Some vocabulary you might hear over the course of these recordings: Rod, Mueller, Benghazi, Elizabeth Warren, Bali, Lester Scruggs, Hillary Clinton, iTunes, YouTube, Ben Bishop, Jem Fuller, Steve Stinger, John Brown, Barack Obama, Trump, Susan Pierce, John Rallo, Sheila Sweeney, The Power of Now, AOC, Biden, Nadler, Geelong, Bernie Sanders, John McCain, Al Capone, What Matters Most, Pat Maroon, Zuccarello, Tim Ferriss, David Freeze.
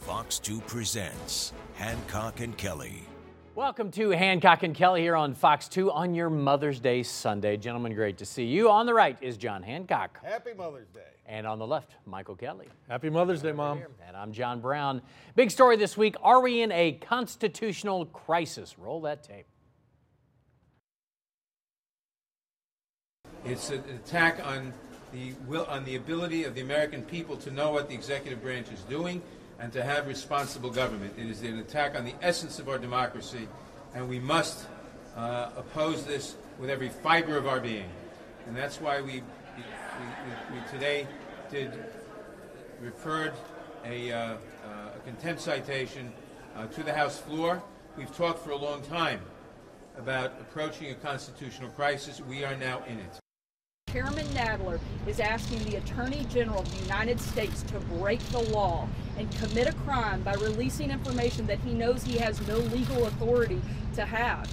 Fox 2 presents Hancock and Kelly. Welcome to Hancock and Kelly here on Fox 2 on your Mother's Day Sunday. Gentlemen, great to see you. On the right is John Hancock. Happy Mother's Day. And on the left, Michael Kelly. Happy Mother's Day, Mom. And I'm John Brown. Big story this week, are we in a constitutional crisis? Roll that tape. It's an attack on the will, on the ability of the American people to know what the executive branch is doing and to have responsible government. It is an attack on the essence of our democracy, and we must oppose this with every fiber of our being. And that's why we today referred a contempt citation to the House floor. We've talked for a long time about approaching a constitutional crisis. We are now in it. Chairman Nadler is asking the Attorney General of the United States to break the law and commit a crime by releasing information that he knows he has no legal authority to have.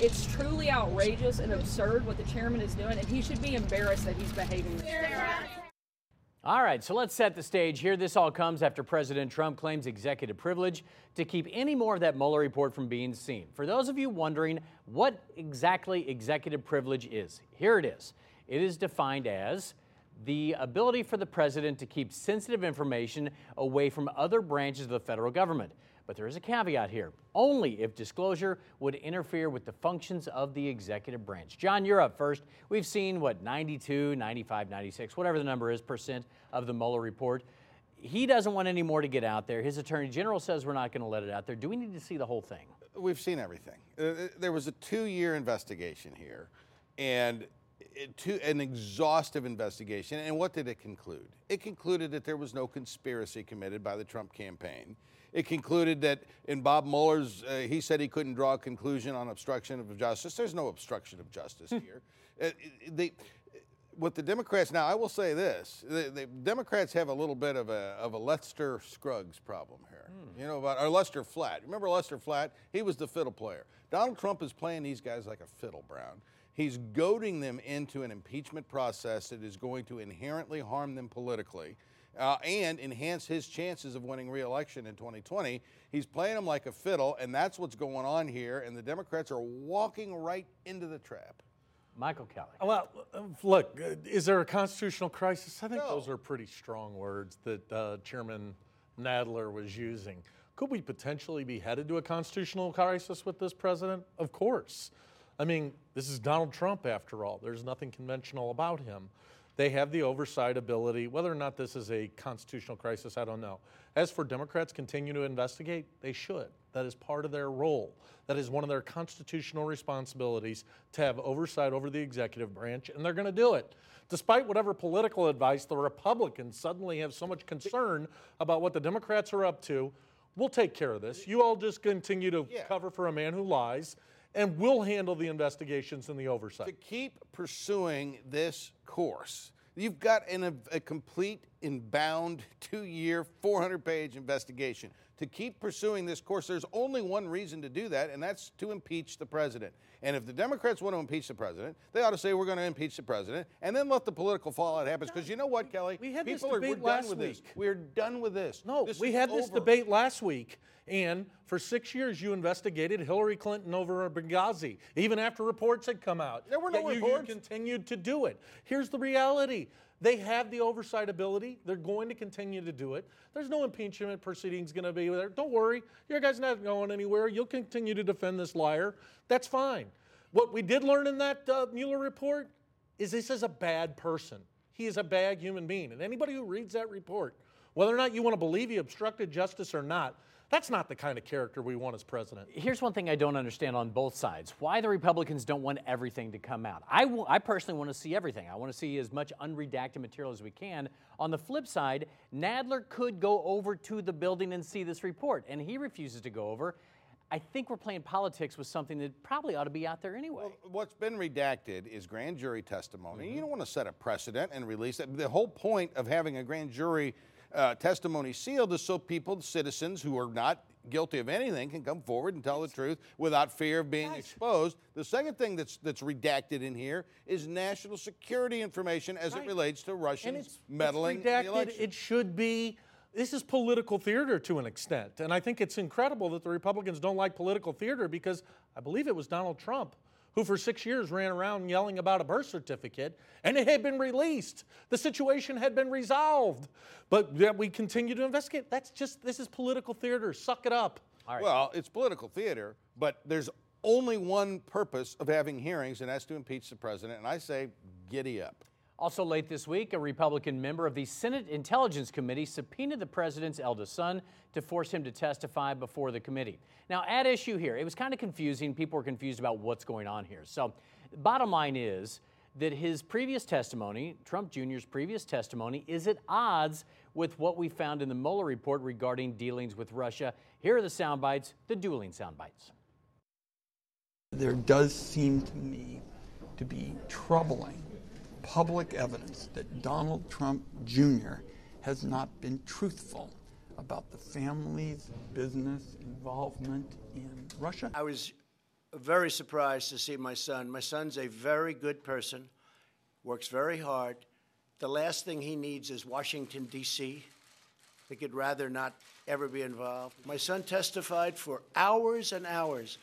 It's truly outrageous and absurd what the chairman is doing, and he should be embarrassed that he's behaving this way. All right, so let's set the stage here. This all comes after President Trump claims executive privilege to keep any more of that Mueller report from being seen. For those of you wondering what exactly executive privilege is, here it is. It is defined as the ability for the president to keep sensitive information away from other branches of the federal government. But there is a caveat here, only if disclosure would interfere with the functions of the executive branch. John, you're up first. We've seen, 92, 95, 96, whatever the number is, % of the Mueller report. He doesn't want any more to get out there. His attorney general says we're not going to let it out there. Do we need to see the whole thing? We've seen everything. There was a 2-year investigation here, and an exhaustive investigation. And what did it conclude? It concluded that there was no conspiracy committed by the Trump campaign. It concluded that in Bob Mueller's, he said he couldn't draw a conclusion on obstruction of justice. There's no obstruction of justice here. What the Democrats, now I will say this, the Democrats have a little bit of a Lester Scruggs problem here. Or Lester Flatt. Remember Lester Flatt? He was the fiddle player. Donald Trump is playing these guys like a fiddle, Brown. He's goading them into an impeachment process that is going to inherently harm them politically and enhance his chances of winning re-election in 2020. He's playing them like a fiddle, and that's what's going on here, and the Democrats are walking right into the trap. Michael Kelly. Well, look, is there a constitutional crisis? I think those are pretty strong words that Chairman Nadler was using. Could we potentially be headed to a constitutional crisis with this president? Of course. I mean, this is Donald Trump, after all. There's nothing conventional about him. They have the oversight ability. Whether or not this is a constitutional crisis, I don't know. As for Democrats continue to investigate, they should. That is part of their role. That is one of their constitutional responsibilities to have oversight over the executive branch, and they're going to do it. Despite whatever political advice, the Republicans suddenly have so much concern about what the Democrats are up to. We'll take care of this. You all just continue to cover for a man who lies. And we'll handle the investigations and the oversight. To keep pursuing this course, you've got a complete inbound 2-year, 400-page investigation. To keep pursuing this course, there's only one reason to do that, and that's to impeach the president. And if the Democrats want to impeach the president, they ought to say we're going to impeach the president, and then let the political fallout happen. Because you know what, Kelly? We had people this debate last week. We're done with this. No, we had this debate last week, and for 6 years you investigated Hillary Clinton over Benghazi, even after reports had come out. There were no reports. You continued to do it. Here's the reality. They have the oversight ability. They're going to continue to do it. There's no impeachment proceedings going to be there. Don't worry. Your guy's not going anywhere. You'll continue to defend this liar. That's fine. What we did learn in that Mueller report is this is a bad person. He is a bad human being. And anybody who reads that report, whether or not you want to believe he obstructed justice or not, That's not the kind of character we want as president. Here's one thing I don't understand on both sides. Why the Republicans don't want everything to come out. I personally want to see everything. I want to see as much unredacted material as we can. On the flip side, Nadler could go over to the building and see this report, and he refuses to go over. I think we're playing politics with something that probably ought to be out there anyway. Well, what's been redacted is grand jury testimony. Mm-hmm. You don't want to set a precedent and release it. The whole point of having a grand jury testimony sealed is so people, citizens who are not guilty of anything, can come forward and tell the truth without fear of being exposed. The second thing that's redacted in here is national security information as it relates to Russians meddling in the election. It should be. This is political theater to an extent, and I think it's incredible that the Republicans don't like political theater, because I believe it was Donald Trump who for 6 years ran around yelling about a birth certificate, and it had been released. The situation had been resolved, but that we continue to investigate. This is political theater. Suck it up. All right. Well, it's political theater, but there's only one purpose of having hearings, and that's to impeach the president, and I say giddy up. Also late this week, a Republican member of the Senate Intelligence Committee subpoenaed the president's eldest son to force him to testify before the committee. Now, at issue here, it was kind of confusing. People were confused about what's going on here. So, bottom line is that his previous testimony, Trump Jr.'s previous testimony, is at odds with what we found in the Mueller report regarding dealings with Russia. Here are the sound bites, the dueling sound bites. There does seem to me to be troubling public evidence that Donald Trump Jr. has not been truthful about the family's business involvement in Russia. I was very surprised to see my son. My son's a very good person, works very hard. The last thing he needs is Washington, D.C. He could rather not ever be involved. My son testified for hours and hours.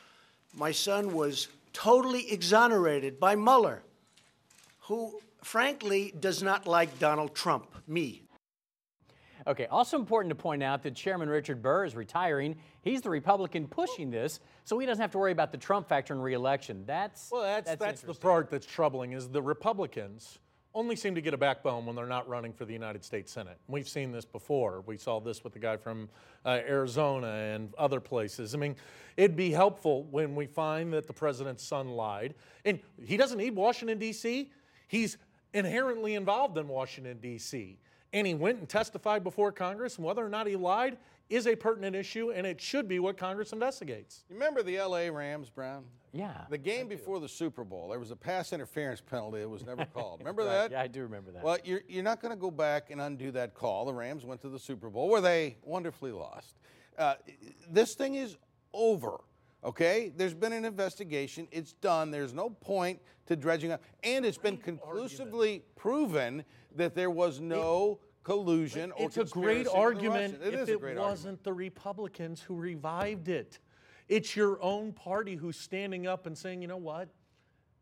My son was totally exonerated by Mueller, who frankly does not like Donald Trump, me. Okay, also important to point out that Chairman Richard Burr is retiring. He's the Republican pushing this, so he doesn't have to worry about the Trump factor in re-election. That's the part that's troubling, is the Republicans only seem to get a backbone when they're not running for the United States Senate. We've seen this before. We saw this with the guy from Arizona and other places. I mean, it'd be helpful when we find that the president's son lied. And he doesn't need Washington, D.C. He's inherently involved in Washington, D.C., and he went and testified before Congress, and whether or not he lied is a pertinent issue, and it should be what Congress investigates. You remember the LA Rams, Brown? Yeah. The game before the Super Bowl, there was a pass interference penalty that was never called. Remember that? Yeah, I do remember that. Well, you're not going to go back and undo that call. The Rams went to the Super Bowl, where they wonderfully lost. This thing is over. Okay, there's been an investigation. It's done. There's no point to dredging up. And it's been conclusively proven that there was no collusion or conspiracy. It's a great argument if it wasn't the Republicans who revived it. It's your own party who's standing up and saying, you know what,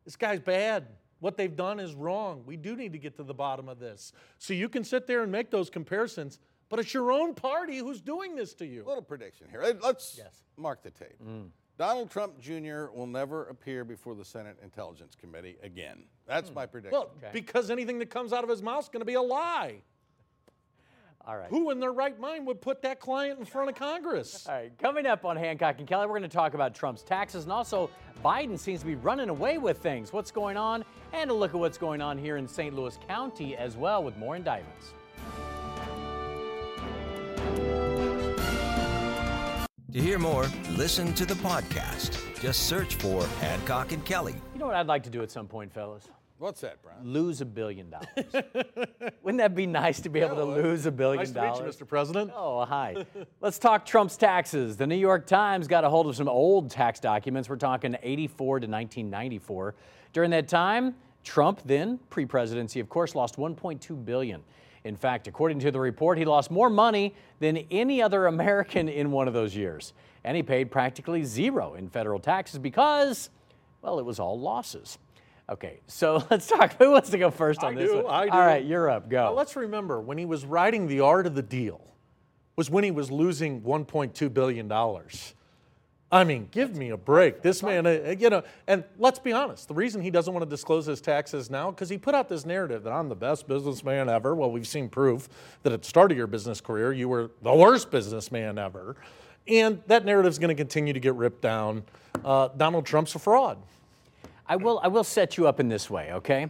this guy's bad. What they've done is wrong. We do need to get to the bottom of this. So you can sit there and make those comparisons, but it's your own party who's doing this to you. A little prediction here. Let's mark the tape. Mm. Donald Trump Jr. will never appear before the Senate Intelligence Committee again. That's my prediction. Well, because anything that comes out of his mouth is going to be a lie. All right. Who in their right mind would put that client in front of Congress? All right. Coming up on Hancock and Kelly, we're going to talk about Trump's taxes, and also Biden seems to be running away with things. What's going on? And a look at what's going on here in St. Louis County as well, with more indictments. To hear more, listen to the podcast. Just search for Hancock and Kelly. You know what I'd like to do at some point, fellas? What's that, Brian? Lose $1 billion. Wouldn't that be nice to be able to lose $1 billion? Nice to meet you, Mr. President. Oh, hi. Let's talk Trump's taxes. The New York Times got a hold of some old tax documents. We're talking 84 to 1994. During that time, Trump, then pre-presidency, of course, lost $1.2 billion. In fact, according to the report, he lost more money than any other American in one of those years. And he paid practically zero in federal taxes because, well, it was all losses. Okay, so let's talk. Who wants to go first on this one? I do. All right, you're up. Go. Now, let's remember, when he was writing The Art of the Deal was when he was losing $1.2 billion. I mean, give me a break. This man, you know, and let's be honest, the reason he doesn't want to disclose his taxes now, because he put out this narrative that I'm the best businessman ever. Well, we've seen proof that at the start of your business career, you were the worst businessman ever. And that narrative is going to continue to get ripped down. Donald Trump's a fraud. I will set you up in this way, okay?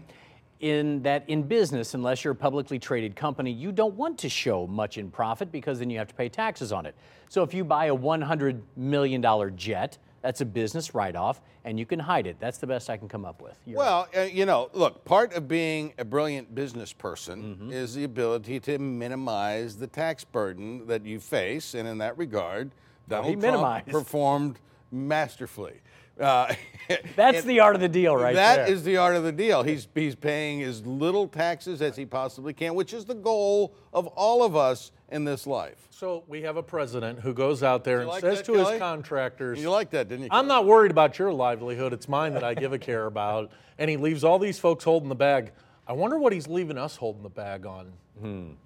In that in business, unless you're a publicly traded company, you don't want to show much in profit because then you have to pay taxes on it. So if you buy a $100 million jet, that's a business write-off, and you can hide it. That's the best I can come up with. Look, part of being a brilliant business person is the ability to minimize the tax burden that you face, and in that regard, Donald Trump performed masterfully. That's the art of the deal right there. That is the art of the deal. He's paying as little taxes as he possibly can, which is the goal of all of us in this life. So we have a president who goes out there and says to his contractors... You like that, didn't you? I'm not worried about your livelihood. It's mine that I give a care about. And he leaves all these folks holding the bag. I wonder what he's leaving us holding the bag on.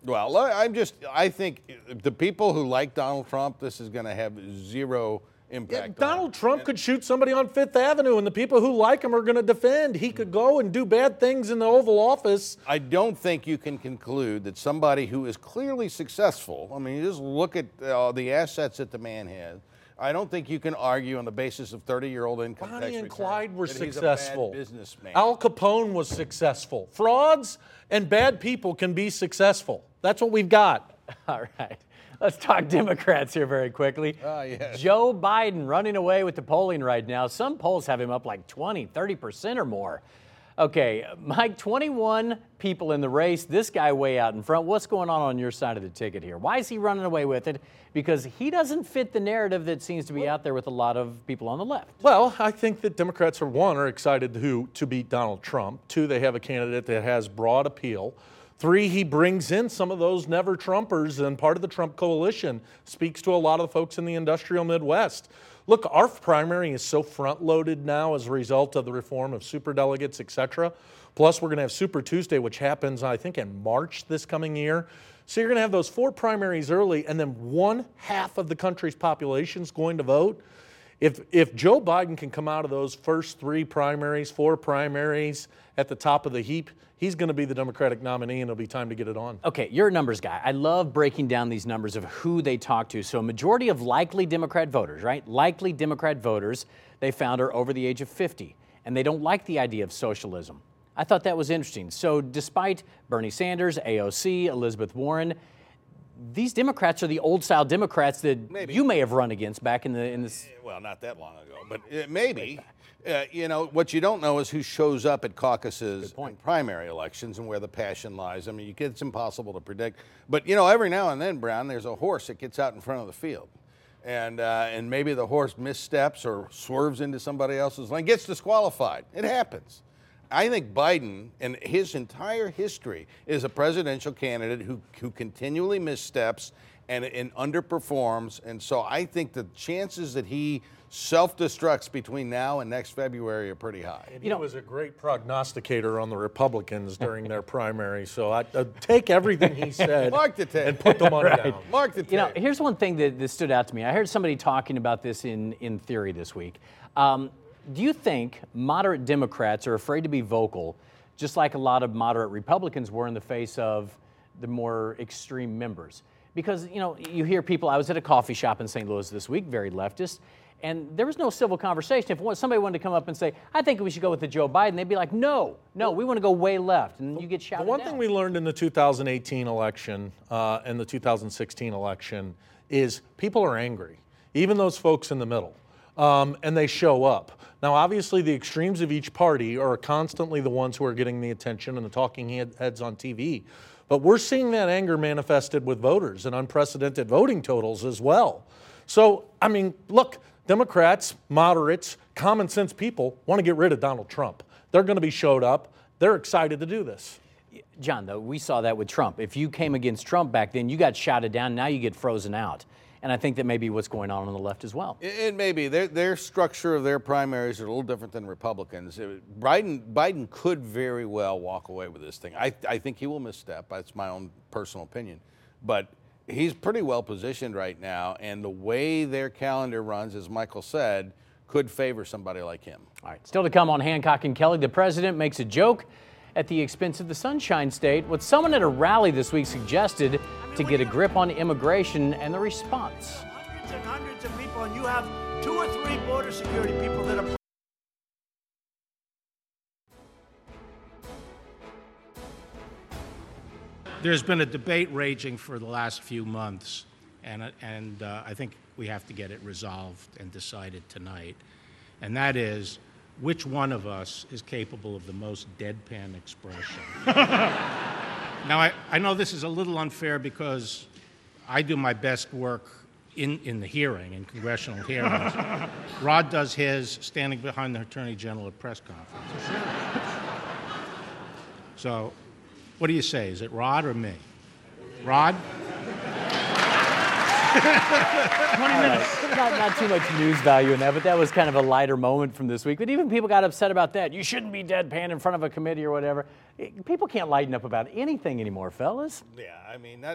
Well, I think the people who like Donald Trump, this is going to have zero... impact. Yeah, Donald Trump could shoot somebody on Fifth Avenue, and the people who like him are going to defend. He could go and do bad things in the Oval Office. I don't think you can conclude that somebody who is clearly successful, I mean, you just look at the assets that the man has. I don't think you can argue on the basis of 30-year-old income tax return. Bonnie and Clyde were successful. He's a bad businessman. Al Capone was successful. Frauds and bad people can be successful. That's what we've got. All right. Let's talk Democrats here very quickly. Yes. Joe Biden running away with the polling right now. Some polls have him up like 20-30% or more. Okay, Mike, 21 people in the race. This guy way out in front. What's going on your side of the ticket here? Why is he running away with it? Because he doesn't fit the narrative that seems to be out there with a lot of people on the left. Well, I think that Democrats are excited to beat Donald Trump. 2, they have a candidate that has broad appeal. 3, he brings in some of those never-Trumpers, and part of the Trump coalition speaks to a lot of the folks in the industrial Midwest. Look, our primary is so front-loaded now as a result of the reform of superdelegates, et cetera. Plus, we're going to have Super Tuesday, which happens, I think, in March this coming year. So you're going to have those 4 primaries early, and then 1/2 of the country's population is going to vote. If Joe Biden can come out of those first 4 primaries at the top of the heap, he's going to be the Democratic nominee, and it'll be time to get it on. Okay, you're a numbers guy. I love breaking down these numbers of who they talk to. So a majority of likely Democrat voters, right? Likely Democrat voters, they found are over the age of 50, and they don't like the idea of socialism. I thought that was interesting. So despite Bernie Sanders, AOC, Elizabeth Warren, these Democrats are the old-style Democrats that you may have run against back in this. Well, not that long ago, but maybe. What you don't know is who shows up at caucuses and primary elections and where the passion lies. I mean, it's impossible to predict. But, every now and then, Brown, there's a horse that gets out in front of the field. And maybe the horse missteps or swerves into somebody else's lane, gets disqualified. It happens. I think Biden and his entire history is a presidential candidate who continually missteps and underperforms. And so I think the chances that he self-destructs between now and next February are pretty high. And he was a great prognosticator on the Republicans during their primary. So I take everything he said and put the money down. Mark the tape. Here's one thing that stood out to me. I heard somebody talking about this in theory this week. Do you think moderate Democrats are afraid to be vocal, just like a lot of moderate Republicans were in the face of the more extreme members? Because, you hear people, I was at a coffee shop in St. Louis this week, very leftist, and there was no civil conversation. If somebody wanted to come up and say, I think we should go with the Joe Biden, they'd be like, no, we want to go way left, and you get shouted down. The one thing we learned in the 2018 election and the 2016 election is people are angry, even those folks in the middle. And they show up. Now, obviously, the extremes of each party are constantly the ones who are getting the attention and the talking heads on TV. But we're seeing that anger manifested with voters and unprecedented voting totals as well. So, look, Democrats, moderates, common sense people want to get rid of Donald Trump. They're going to be showed up. They're excited to do this. John, though, we saw that with Trump. If you came against Trump back then, you got shouted down. Now you get frozen out. And I think that may be what's going on the left as well. It may be. Their structure of their primaries are a little different than Republicans. Biden could very well walk away with this thing. I think he will misstep. That's my own personal opinion. But he's pretty well positioned right now. And the way their calendar runs, as Michael said, could favor somebody like him. All right. Still to come on Hancock and Kelly, the president makes a joke at the expense of the Sunshine State, what someone at a rally this week suggested to get a grip on immigration and the response. hundreds and hundreds of people, and you have 2 or 3 border security people that are... There's been a debate raging for the last few months, and I think we have to get it resolved and decided tonight, and that is which one of us is capable of the most deadpan expression. Now, I know this is a little unfair because I do my best work in the hearing, in congressional hearings. Rod does his standing behind the Attorney General at press conferences. So, what do you say? Is it Rod or me? Rod? 20 minutes. Right. Not too much news value in that, but that was kind of a lighter moment from this week. But even people got upset about that. You shouldn't be deadpan in front of a committee or whatever. People can't lighten up about anything anymore, fellas. Yeah, I mean,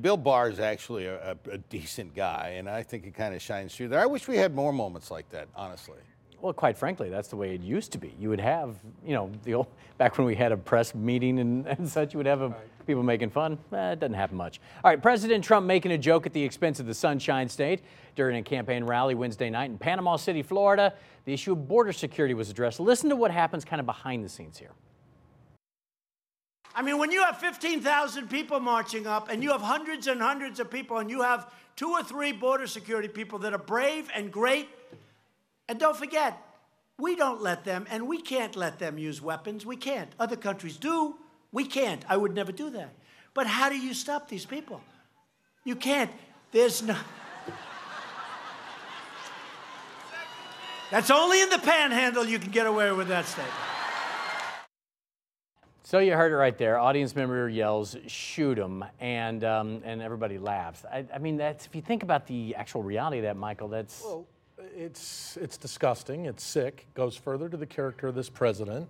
Bill Barr is actually a decent guy, and I think it kind of shines through there. I wish we had more moments like that, honestly. Well, quite frankly, that's the way it used to be. You would have, the old, back when we had a press meeting and such, you would have people making fun. It doesn't happen much. All right, President Trump making a joke at the expense of the Sunshine State during a campaign rally Wednesday night in Panama City, Florida. The issue of border security was addressed. Listen to what happens kind of behind the scenes here. I mean, when you have 15,000 people marching up and you have hundreds and hundreds of people and you have 2 or 3 border security people that are brave and great. And don't forget, we don't let them, and we can't let them use weapons. We can't. Other countries do. We can't. I would never do that. But how do you stop these people? You can't. There's no... That's only in the panhandle you can get away with that statement. So you heard it right there. Audience member yells, shoot 'em, and everybody laughs. I mean, that's, if you think about the actual reality of that, Michael, that's... Whoa. It's disgusting. It's sick. Goes further to the character of this president.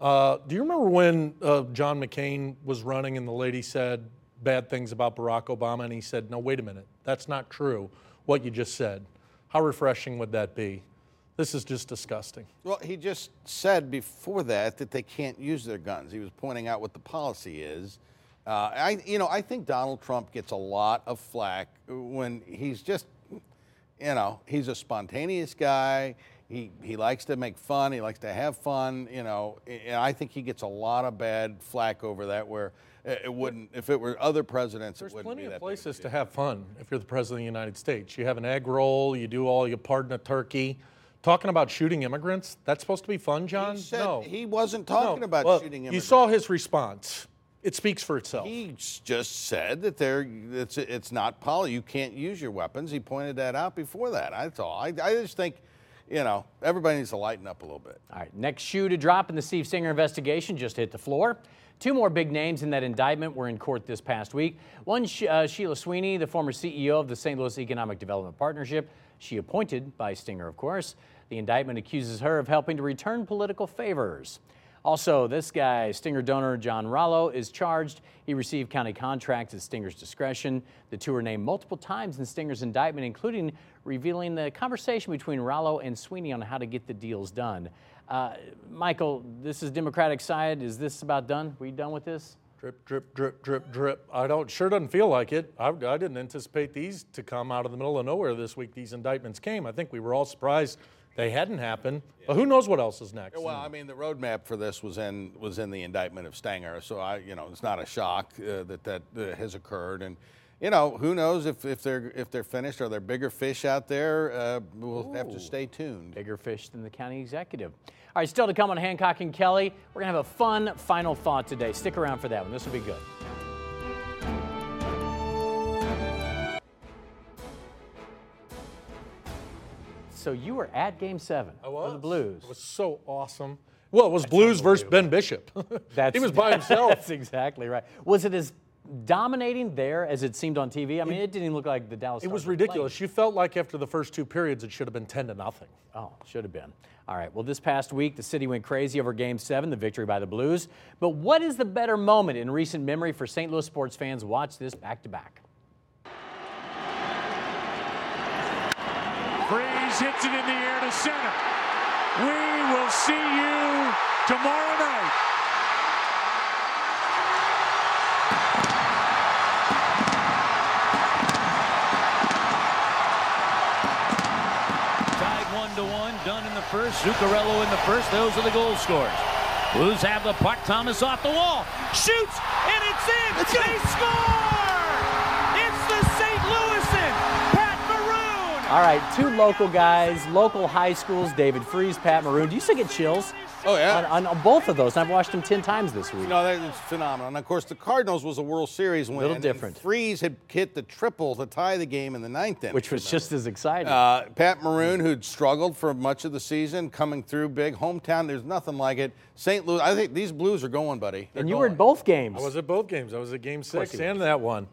Do you remember when John McCain was running and the lady said bad things about Barack Obama and he said, no, wait a minute, that's not true, what you just said? How refreshing would that be? This is just disgusting. Well, he just said before that they can't use their guns. He was pointing out what the policy is. I think Donald Trump gets a lot of flack when he's just... he's a spontaneous guy. He likes to make fun. He likes to have fun. And I think he gets a lot of bad flack over that. Where it wouldn't, if it were other presidents, it wouldn't be that big. There's plenty of places to have fun if you're the president of the United States. You have an egg roll. You do all. You pardon a turkey. Talking about shooting immigrants? That's supposed to be fun, John? No, he wasn't talking about shooting immigrants. You saw his response. It speaks for itself. He just said that it's not policy. You can't use your weapons. He pointed that out before that. That's all. I just think, everybody needs to lighten up a little bit. All right, next shoe to drop in the Steve Stinger investigation just hit the floor. 2 more big names in that indictment were in court this past week. One, Sheila Sweeney, the former CEO of the St. Louis Economic Development Partnership. She appointed by Stinger, of course. The indictment accuses her of helping to return political favors. Also, this guy, Stinger donor John Rallo, is charged. He received county contracts at Stinger's discretion. The 2 were named multiple times in Stinger's indictment, including revealing the conversation between Rallo and Sweeney on how to get the deals done. Michael, this is Democratic side. Is this about done? We done with this? Drip, drip, drip, drip, drip. Sure doesn't feel like it. I didn't anticipate these to come out of the middle of nowhere this week. These indictments came. I think we were all surprised. They hadn't happened, but who knows what else is next? Well, I mean, the roadmap for this was in the indictment of Stinger, so it's not a shock that has occurred. And who knows if they're finished? Are there bigger fish out there? We'll have to stay tuned. Bigger fish than the county executive. All right, still to come on Hancock and Kelly. We're gonna have a fun final thought today. Stick around for that one. This will be good. So you were at Game 7 for the Blues. It was so awesome. Well, it was Blues versus Ben Bishop. He was by himself. That's exactly right. Was it as dominating there as it seemed on TV? I mean, it didn't even look like the Dallas Stars. It was ridiculous. You felt like after the first 2 periods, it should have been 10-0. Oh, should have been. All right. Well, this past week, the city went crazy over Game 7, the victory by the Blues. But what is the better moment in recent memory for St. Louis sports fans? Watch this back-to-back. Freeze hits it in the air to center. We will see you tomorrow night. Rallo and Dunn in the first. Zuccarello in the first. Those are the goal scorers. Blues have the puck. Thomas off the wall. Shoots, and it's in. They score! It's the St. Louisan, Pat Maroon. All right, two local guys, local high schools, David Freeze, Pat Maroon. Do you still get chills? Oh, yeah. On both of those. And I've watched them 10 times this week. No, that is phenomenal. And, of course, the Cardinals was a World Series win. A little different. Freeze had hit the triple to tie the game in the 9th inning. Which was just as exciting. Pat Maroon, who'd struggled for much of the season, coming through big. Hometown, there's nothing like it. St. Louis, I think these Blues are going, buddy. They're and you going. Were at both games. I was at both games. I was at Game 6 and that one.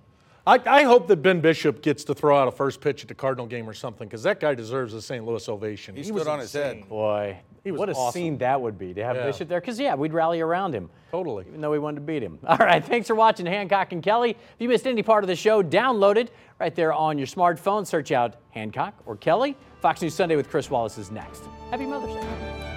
I hope that Ben Bishop gets to throw out a first pitch at the Cardinal game or something, because that guy deserves a St. Louis ovation. He stood was on his head. Boy, he was what a awesome. Scene that would be to have Bishop there, because, we'd rally around him. Totally. Even though we wanted to beat him. All right, thanks for watching Hancock and Kelly. If you missed any part of the show, download it right there on your smartphone. Search out Hancock or Kelly. Fox News Sunday with Chris Wallace is next. Happy Mother's Day.